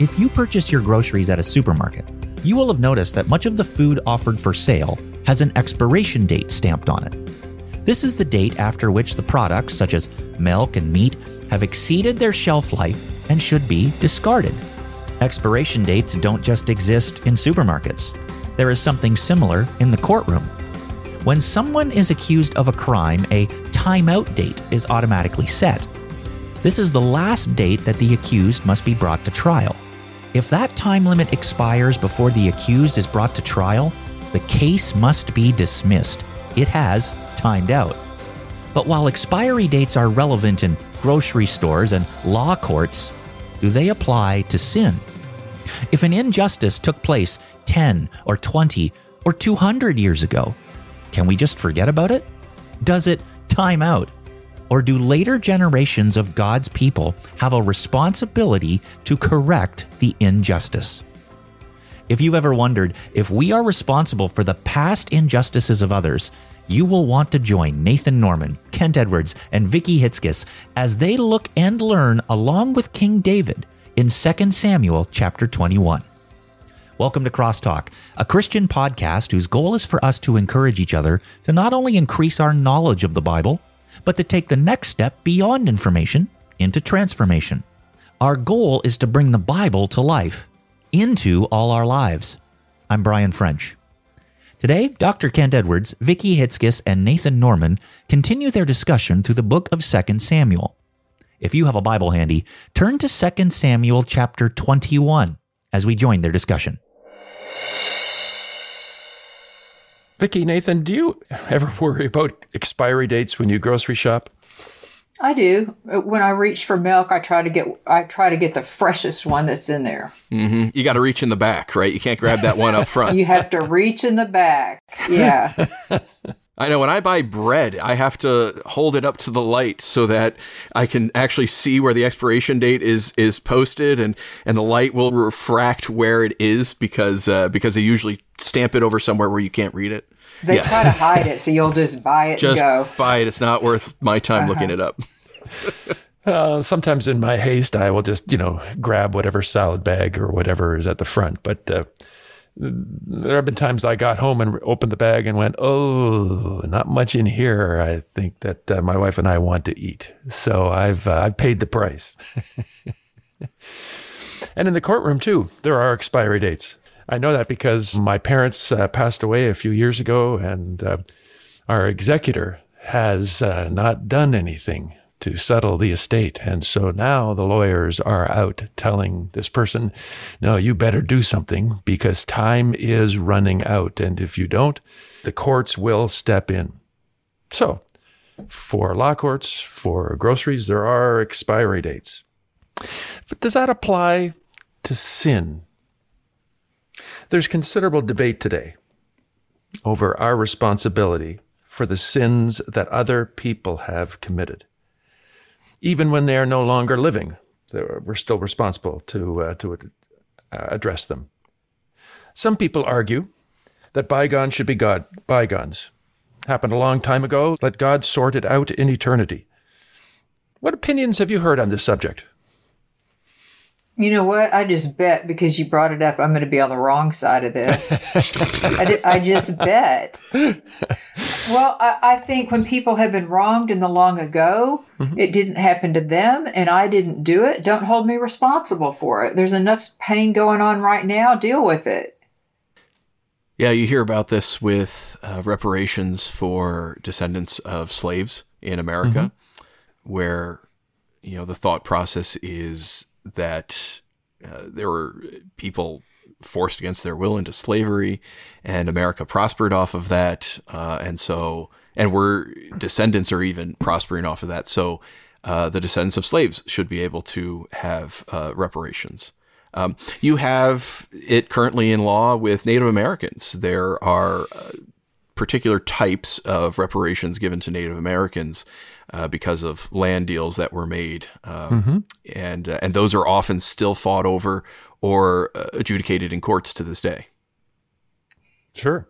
If you purchase your groceries at a supermarket, you will have noticed that much of the food offered for sale has an expiration date stamped on it. This is the date after which the products, such as milk and meat, have exceeded their shelf life and should be discarded. Expiration dates don't just exist in supermarkets. There is something similar in the courtroom. When someone is accused of a crime, a timeout date is automatically set. This is the last date that the accused must be brought to trial. If that time limit expires before the accused is brought to trial, the case must be dismissed. It has timed out. But while expiry dates are relevant in grocery stores and law courts, do they apply to sin? If an injustice took place 10 or 20 or 200 years ago, can we just forget about it? Does it time out? Or do later generations of God's people have a responsibility to correct the injustice? If you've ever wondered if we are responsible for the past injustices of others, you will want to join Nathan Norman, Kent Edwards, and Vicki Hitzges as they look and learn along with King David in 2 Samuel chapter 21. Welcome to CrossTalk, a Christian podcast whose goal is for us to encourage each other to not only increase our knowledge of the Bible, but to take the next step beyond information into transformation. Our goal is to bring the Bible to life, into all our lives. I'm Brian French. Today, Dr. Kent Edwards, Vicki Hitzges, and Nathan Norman continue their discussion through the book of 2 Samuel. If you have a Bible handy, turn to 2 Samuel chapter 21 as we join their discussion. Vicki, Nathan, do you ever worry about expiry dates when you grocery shop? I do. When I reach for milk, I try to get the freshest one that's in there. Mm-hmm. You got to reach in the back, right? You can't grab that one up front. You have to reach in the back. Yeah. I know when I buy bread, I have to hold it up to the light so that I can actually see where the expiration date is posted, and the light will refract where it is because they usually stamp it over somewhere where you can't read it. They try to hide it, so you'll just buy it and go. Just buy it. It's not worth my time looking it up. Sometimes in my haste, I will just, grab whatever salad bag or whatever is at the front, but... there have been times I got home and opened the bag and went, oh, not much in here. I think that my wife and I want to eat. So I've paid the price. And in the courtroom, too, there are expiry dates. I know that because my parents passed away a few years ago, and our executor has not done anything to settle the estate. And so now the lawyers are out telling this person, no, you better do something because time is running out. And if you don't, the courts will step in. So for law courts, for groceries, there are expiry dates. But does that apply to sin? There's considerable debate today over our responsibility for the sins that other people have committed. Even when they are no longer living, we're still responsible to address them. Some people argue that bygones should be bygones. Happened a long time ago. Let God sort it out in eternity. What opinions have you heard on this subject? You know what? I just bet because you brought it up, I'm going to be on the wrong side of this. I just bet. Well, I think when people have been wronged in the long ago, mm-hmm. It didn't happen to them and I didn't do it. Don't hold me responsible for it. There's enough pain going on right now. Deal with it. Yeah, you hear about this with reparations for descendants of slaves in America, mm-hmm. where the thought process is that there were people forced against their will into slavery, and America prospered off of that. And we're descendants are even prospering off of that. So the descendants of slaves should be able to have reparations. You have it currently in law with Native Americans. There are particular types of reparations given to Native Americans because of land deals that were made. Mm-hmm. And those are often still fought over or adjudicated in courts to this day. Sure.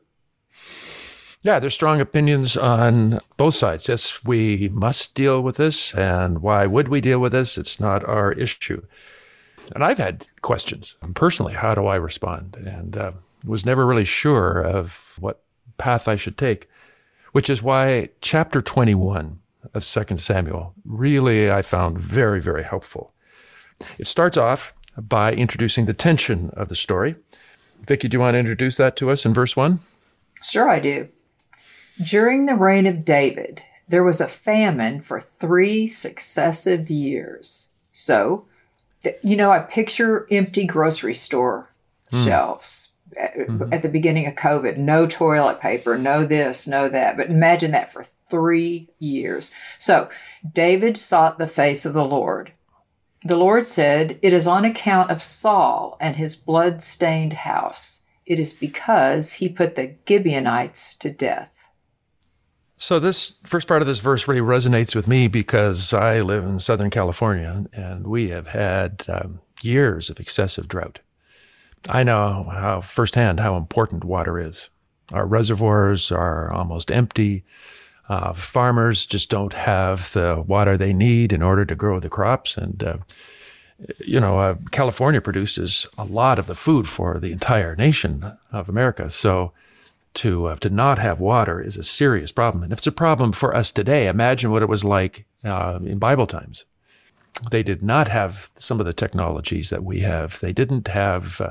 Yeah, there's strong opinions on both sides. Yes, we must deal with this. And why would we deal with this? It's not our issue. And I've had questions personally, how do I respond? And was never really sure of what path I should take, which is why chapter 21 of 2 Samuel really I found very, very helpful. It starts off by introducing the tension of the story. Vicki, do you want to introduce that to us in verse 1? Sure, I do. During the reign of David, there was a famine for 3 successive years. So, you know, I picture empty grocery store shelves at the beginning of COVID. No toilet paper, no this, no that. But imagine that for 3 years. So David sought the face of the Lord. The Lord said, "It is on account of Saul and his blood-stained house. It is because he put the Gibeonites to death." So this first part of this verse really resonates with me because I live in Southern California, and we have had years of excessive drought. I know how firsthand how important water is. Our reservoirs are almost empty. Farmers just don't have the water they need in order to grow the crops. And, California produces a lot of the food for the entire nation of America. So to not have water is a serious problem. And if it's a problem for us today, imagine what it was like in Bible times. They did not have some of the technologies that we have. They didn't have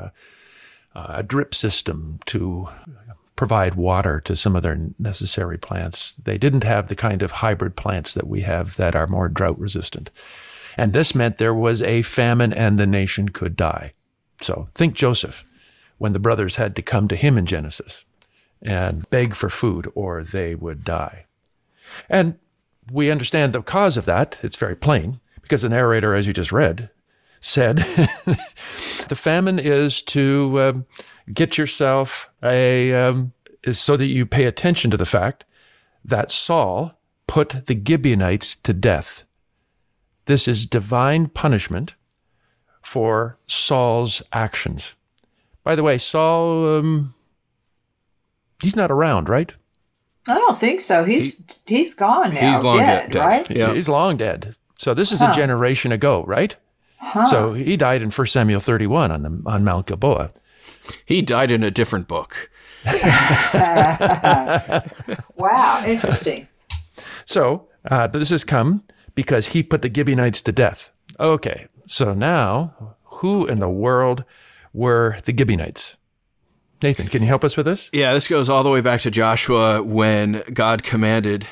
a drip system to provide water to some of their necessary plants. They didn't have the kind of hybrid plants that we have that are more drought resistant. And this meant there was a famine and the nation could die. So think Joseph, when the brothers had to come to him in Genesis and beg for food or they would die. And we understand the cause of that. It's very plain because the narrator, as you just read, said the famine is to get yourself is so that you pay attention to the fact that Saul put the Gibeonites to death. This is divine punishment for Saul's actions. By the way, Saul, he's not around, right? I don't think so. He's gone now. He's long dead, right? Yeah. He's long dead. So this is a generation ago, right? Huh. So he died in 1 Samuel 31 on Mount Gibeah. He died in a different book. Wow, interesting. So this has come because he put the Gibeonites to death. Okay, so now who in the world were the Gibeonites? Nathan, can you help us with this? Yeah, this goes all the way back to Joshua when God commanded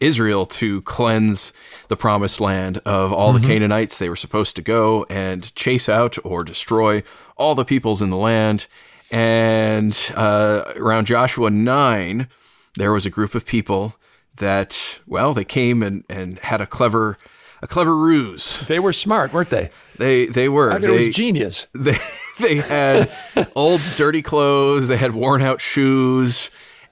Israel to cleanse the promised land of all the Canaanites. They were supposed to go and chase out or destroy all the peoples in the land. And around Joshua 9, there was a group of people that, well, they came and had a clever ruse. They were smart, weren't they? They were. I mean, it was genius. They had old, dirty clothes. They had worn out shoes.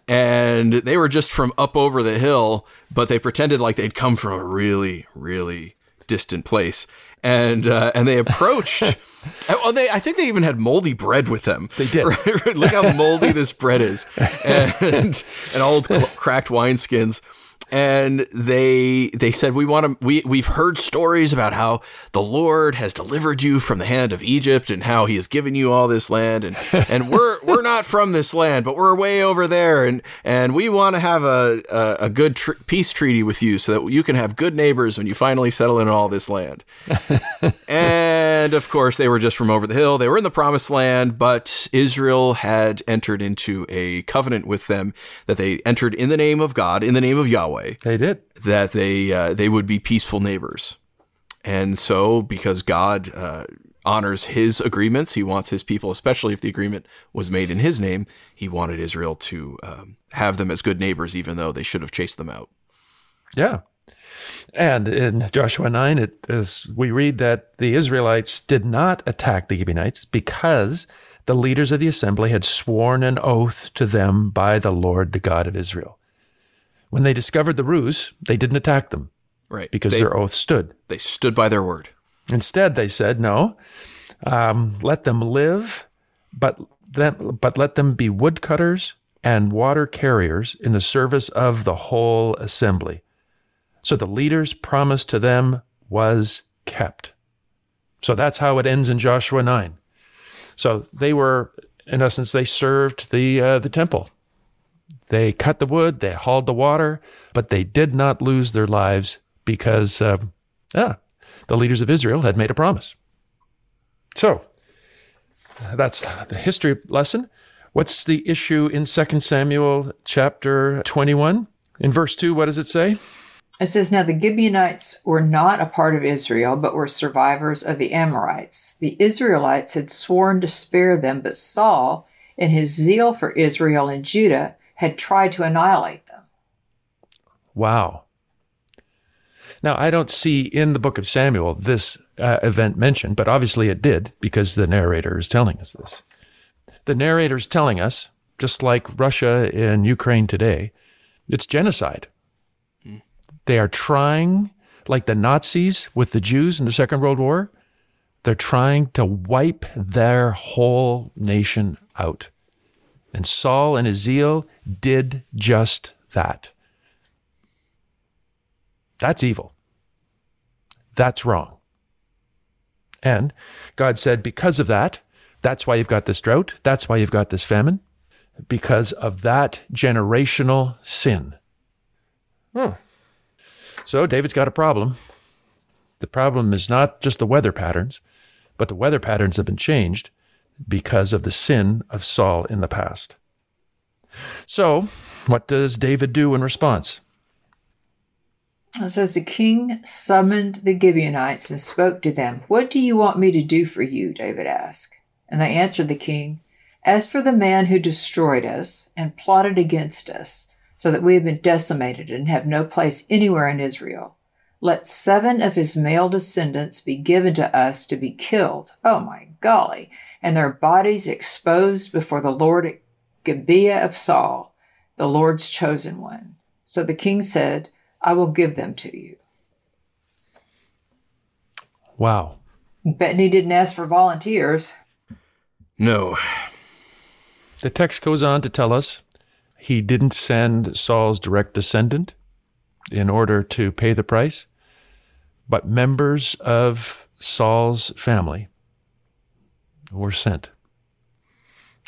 And they were just from up over the hill, but they pretended like they'd come from a really, really distant place. And they approached. Well, I think they even had moldy bread with them. They did. Right? Look how moldy this bread is, and old cracked wineskins. And they said, we've heard stories about how the Lord has delivered you from the hand of Egypt and how he has given you all this land. And we're not from this land, but we're way over there. And we want to have a good peace treaty with you so that you can have good neighbors when you finally settle in all this land. And of course, they were just from over the hill. They were in the promised land, but Israel had entered into a covenant with them that they entered in the name of God, in the name of Yahweh. They did. That they would be peaceful neighbors. And so because God honors his agreements, he wants his people, especially if the agreement was made in his name, he wanted Israel to have them as good neighbors, even though they should have chased them out. Yeah. And in Joshua 9, we read that the Israelites did not attack the Gibeonites because the leaders of the assembly had sworn an oath to them by the Lord, the God of Israel. When they discovered the ruse, they didn't attack them. Right. Because their oath stood. They stood by their word. Instead, they said, no, let them live, but let them be woodcutters and water carriers in the service of the whole assembly. So the leader's promise to them was kept. So that's how it ends in Joshua 9. So they were, in essence, they served the temple. They cut the wood, they hauled the water, but they did not lose their lives because the leaders of Israel had made a promise. So that's the history lesson. What's the issue in 2 Samuel chapter 21? In verse 2, what does it say? It says, now the Gibeonites were not a part of Israel, but were survivors of the Amorites. The Israelites had sworn to spare them, but Saul, in his zeal for Israel and Judah, had tried to annihilate them. Wow. Now, I don't see in the book of Samuel this event mentioned, but obviously it did because the narrator is telling us this. The narrator is telling us, just like Russia and Ukraine today, it's genocide. They are trying, like the Nazis with the Jews in the Second World War, they're trying to wipe their whole nation out. And Saul and his zeal did just that. That's evil. That's wrong. And God said, because of that, that's why you've got this drought. That's why you've got this famine. Because of that generational sin. Hmm. So David's got a problem. The problem is not just the weather patterns, but the weather patterns have been changed because of the sin of Saul in the past. So what does David do in response? It says, the king summoned the Gibeonites and spoke to them. What do you want me to do for you? David asked. And they answered the king, as for the man who destroyed us and plotted against us, so that we have been decimated and have no place anywhere in Israel. Let 7 of his male descendants be given to us to be killed, oh my golly, and their bodies exposed before the Lord at Gibeah of Saul, the Lord's chosen one. So the king said, I will give them to you. Wow. Betting he didn't ask for volunteers. No. The text goes on to tell us, he didn't send Saul's direct descendant in order to pay the price, but members of Saul's family were sent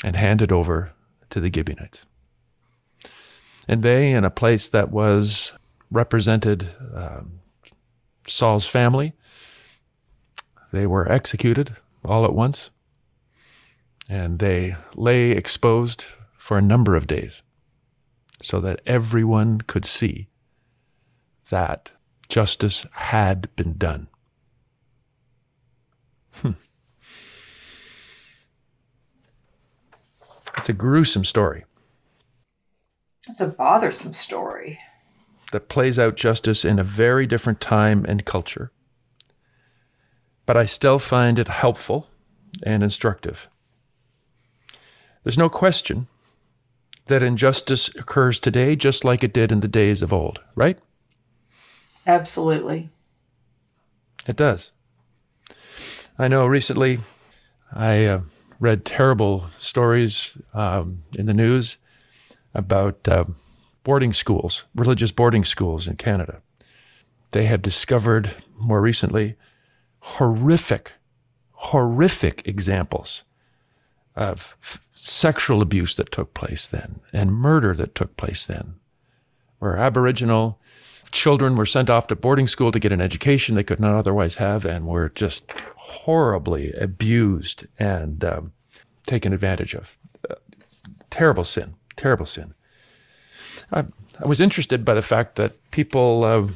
and handed over to the Gibeonites. And they, in a place that was represented Saul's family, they were executed all at once, and they lay exposed for a number of days, so that everyone could see that justice had been done. It's a gruesome story. It's a bothersome story. That plays out justice in a very different time and culture. But I still find it helpful and instructive. There's no question that injustice occurs today just like it did in the days of old, right? Absolutely. It does. I know recently I read terrible stories in the news about boarding schools, religious boarding schools in Canada. They have discovered more recently horrific examples of sexual abuse that took place then and murder that took place then, where Aboriginal children were sent off to boarding school to get an education they could not otherwise have and were just horribly abused and taken advantage of. Terrible sin. I was interested by the fact that people,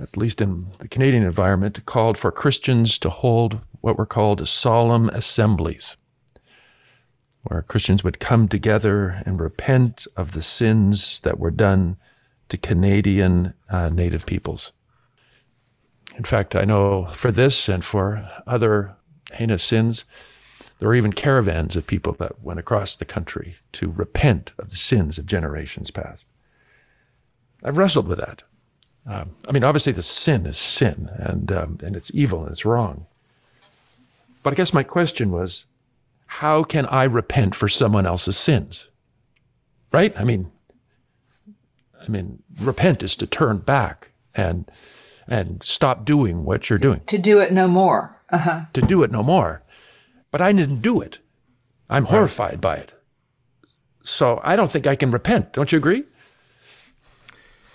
at least in the Canadian environment, called for Christians to hold what were called solemn assemblies, where Christians would come together and repent of the sins that were done to Canadian Native peoples. In fact, I know for this and for other heinous sins, there were even caravans of people that went across the country to repent of the sins of generations past. I've wrestled with that. Obviously the sin is sin, and it's evil and it's wrong. But I guess my question was, how can I repent for someone else's sins? Right? I mean, repent is to turn back and stop doing what you're doing. To do it no more. to do it no more. But I didn't do it. I'm horrified by it. So I don't think I can repent. Don't you agree?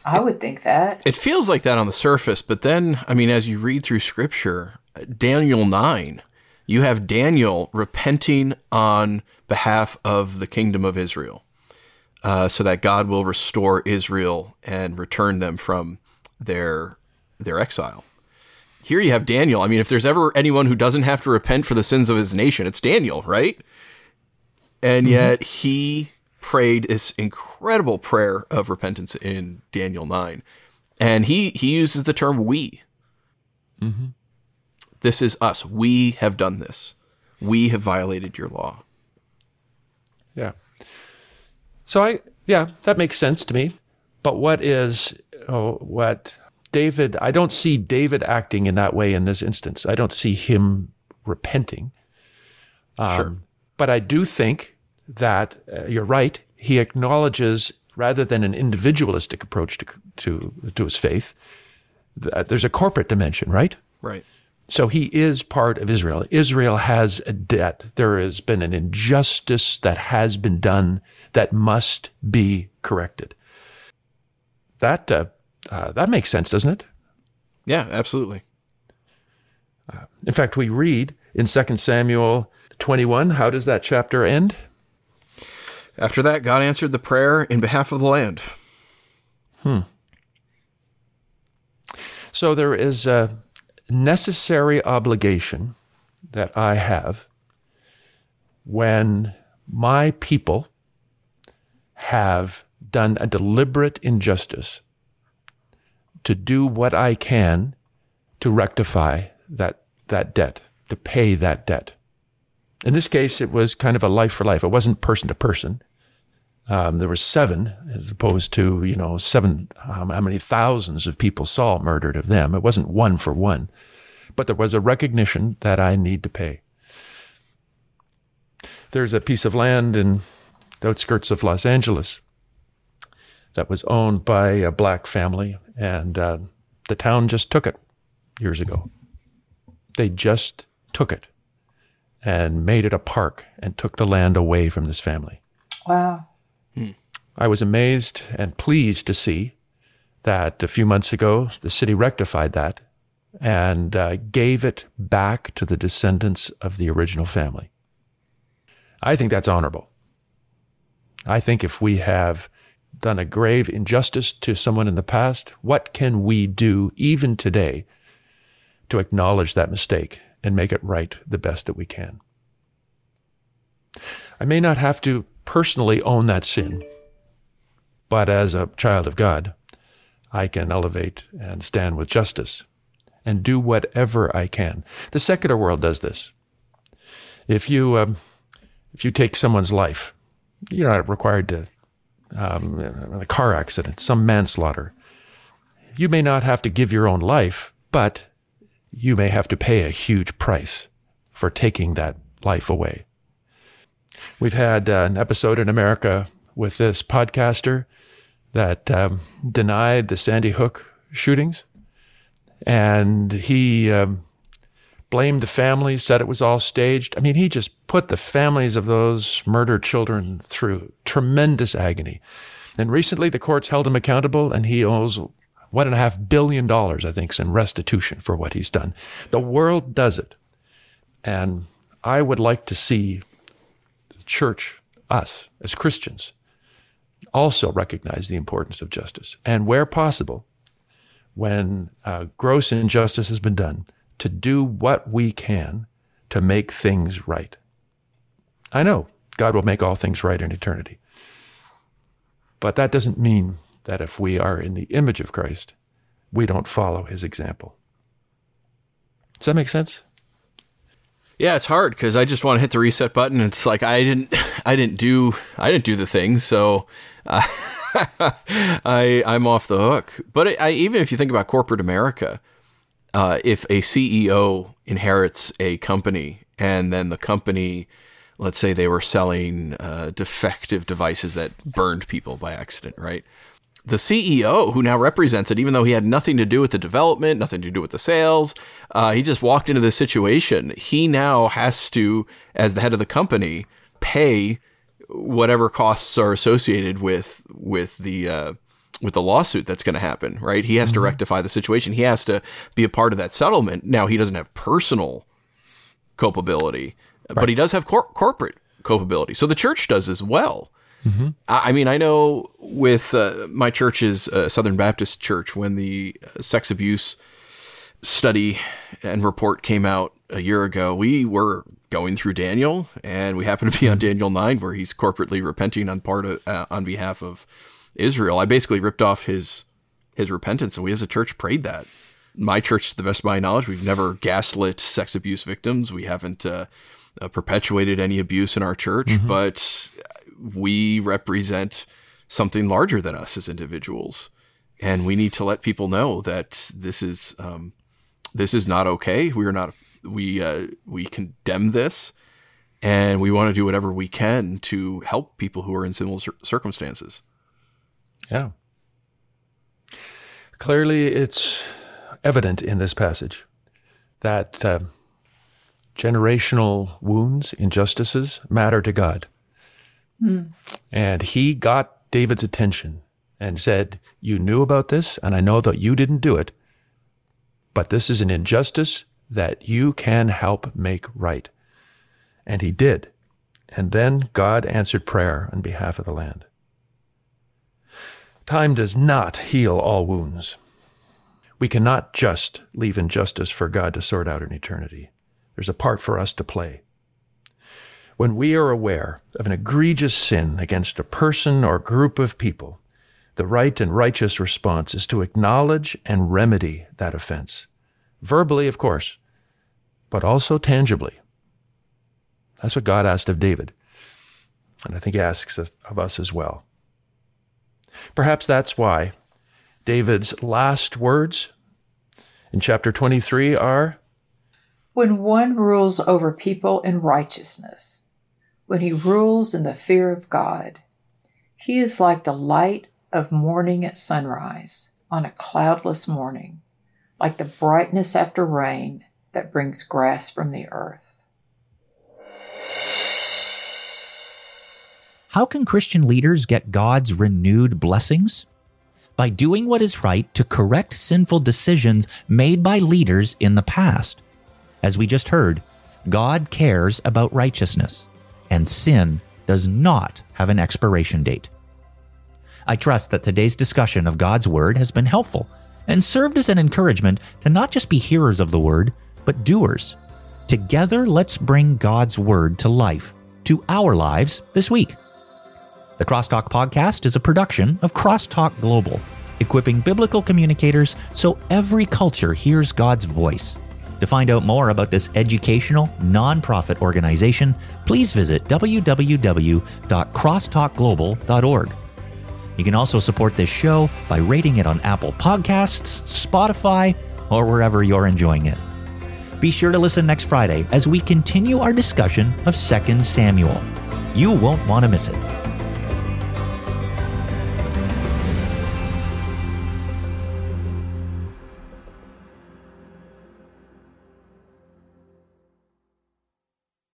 I would think that. It feels like that on the surface, but then, I mean, as you read through Scripture, Daniel 9, you have Daniel repenting on behalf of the kingdom of Israel, so that God will restore Israel and return them from their exile. Here you have Daniel. I mean, if there's ever anyone who doesn't have to repent for the sins of his nation, it's Daniel, right? And yet he prayed this incredible prayer of repentance in Daniel 9. And he uses the term we. Mm-hmm. This is us. We have done this. We have violated your law. Yeah. So that makes sense to me. But what David, I don't see David acting in that way in this instance. I don't see him repenting. Sure. But I do think that you're right. He acknowledges, rather than an individualistic approach to his faith, that there's a corporate dimension, right? Right. So he is part of Israel. Israel has a debt. There has been an injustice that has been done that must be corrected. That makes sense, doesn't it? Yeah, absolutely. In fact, we read in 2 Samuel 21, how does that chapter end? After that, God answered the prayer in behalf of the land. So there is a necessary obligation that I have when my people have done a deliberate injustice to do what I can to rectify that debt, to pay that debt. In this case, it was kind of a life for life. It wasn't person to person. There were 7, as opposed to, 7, how many thousands of people Saul murdered of them. It wasn't 1 for 1. But there was a recognition that I need to pay. There's a piece of land in the outskirts of Los Angeles that was owned by a black family, and the town just took it years ago. They just took it and made it a park and took the land away from this family. Wow. I was amazed and pleased to see that a few months ago, the city rectified that and gave it back to the descendants of the original family. I think that's honorable. I think if we have done a grave injustice to someone in the past, what can we do even today to acknowledge that mistake and make it right the best that we can? I may not have to personally own that sin, but as a child of God, I can elevate and stand with justice and do whatever I can. The secular world does this. If you take someone's life, you're not required to, a car accident, some manslaughter. You may not have to give your own life, but you may have to pay a huge price for taking that life away. We've had an episode in America with this podcaster that denied the Sandy Hook shootings, and he blamed the families, said it was all staged. I mean, he just put the families of those murdered children through tremendous agony. And recently the courts held him accountable, and he owes $1.5 billion, I think, in restitution for what he's done. The world does it. And I would like to see the church, us as Christians, also recognize the importance of justice. And where possible, when gross injustice has been done, to do what we can to make things right. I know God will make all things right in eternity. But that doesn't mean that if we are in the image of Christ, we don't follow his example. Does that make sense? Yeah, it's hard because I just want to hit the reset button. It's like I didn't do the thing, so I'm off the hook. But even if you think about corporate America, if a CEO inherits a company and then the company, let's say they were selling defective devices that burned people by accident, right? the CEO, who now represents it, even though he had nothing to do with the development, nothing to do with the sales, he just walked into this situation. He now has to, as the head of the company, pay whatever costs are associated with the lawsuit that's going to happen, right? He has to rectify the situation. He has to be a part of that settlement. Now, he doesn't have personal culpability, but he does have corporate culpability. So the church does as well. Mm-hmm. I mean, I know with my church's Southern Baptist Church, when the sex abuse study and report came out a year ago, we were going through Daniel, and we happened to be on Daniel 9, where he's corporately repenting on behalf of Israel. I basically ripped off his repentance, and we as a church prayed that. My church, to the best of my knowledge, we've never gaslit sex abuse victims. We haven't perpetuated any abuse in our church, but we represent something larger than us as individuals. And we need to let people know that this is not okay. We are not, we condemn this, and we want to do whatever we can to help people who are in similar circumstances. Yeah. Clearly, it's evident in this passage that generational wounds, injustices, matter to God. Mm. And he got David's attention and said, you knew about this, and I know that you didn't do it, but this is an injustice that you can help make right. And he did. And then God answered prayer on behalf of the land. Time does not heal all wounds. We cannot just leave injustice for God to sort out in eternity. There's a part for us to play. When we are aware of an egregious sin against a person or group of people, the right and righteous response is to acknowledge and remedy that offense. Verbally, of course, but also tangibly. That's what God asked of David. And I think he asks of us as well. Perhaps that's why David's last words in chapter 23 are, when one rules over people in righteousness, when he rules in the fear of God, he is like the light of morning at sunrise on a cloudless morning, like the brightness after rain that brings grass from the earth. How can Christian leaders get God's renewed blessings? By doing what is right to correct sinful decisions made by leaders in the past. As we just heard, God cares about righteousness, and sin does not have an expiration date. I trust that today's discussion of God's Word has been helpful and served as an encouragement to not just be hearers of the Word, but doers. Together, let's bring God's Word to life, to our lives this week. The Crosstalk Podcast is a production of Crosstalk Global, equipping biblical communicators so every culture hears God's voice. To find out more about this educational, nonprofit organization, please visit www.crosstalkglobal.org. You can also support this show by rating it on Apple Podcasts, Spotify, or wherever you're enjoying it. Be sure to listen next Friday as we continue our discussion of 2 Samuel. You won't want to miss it.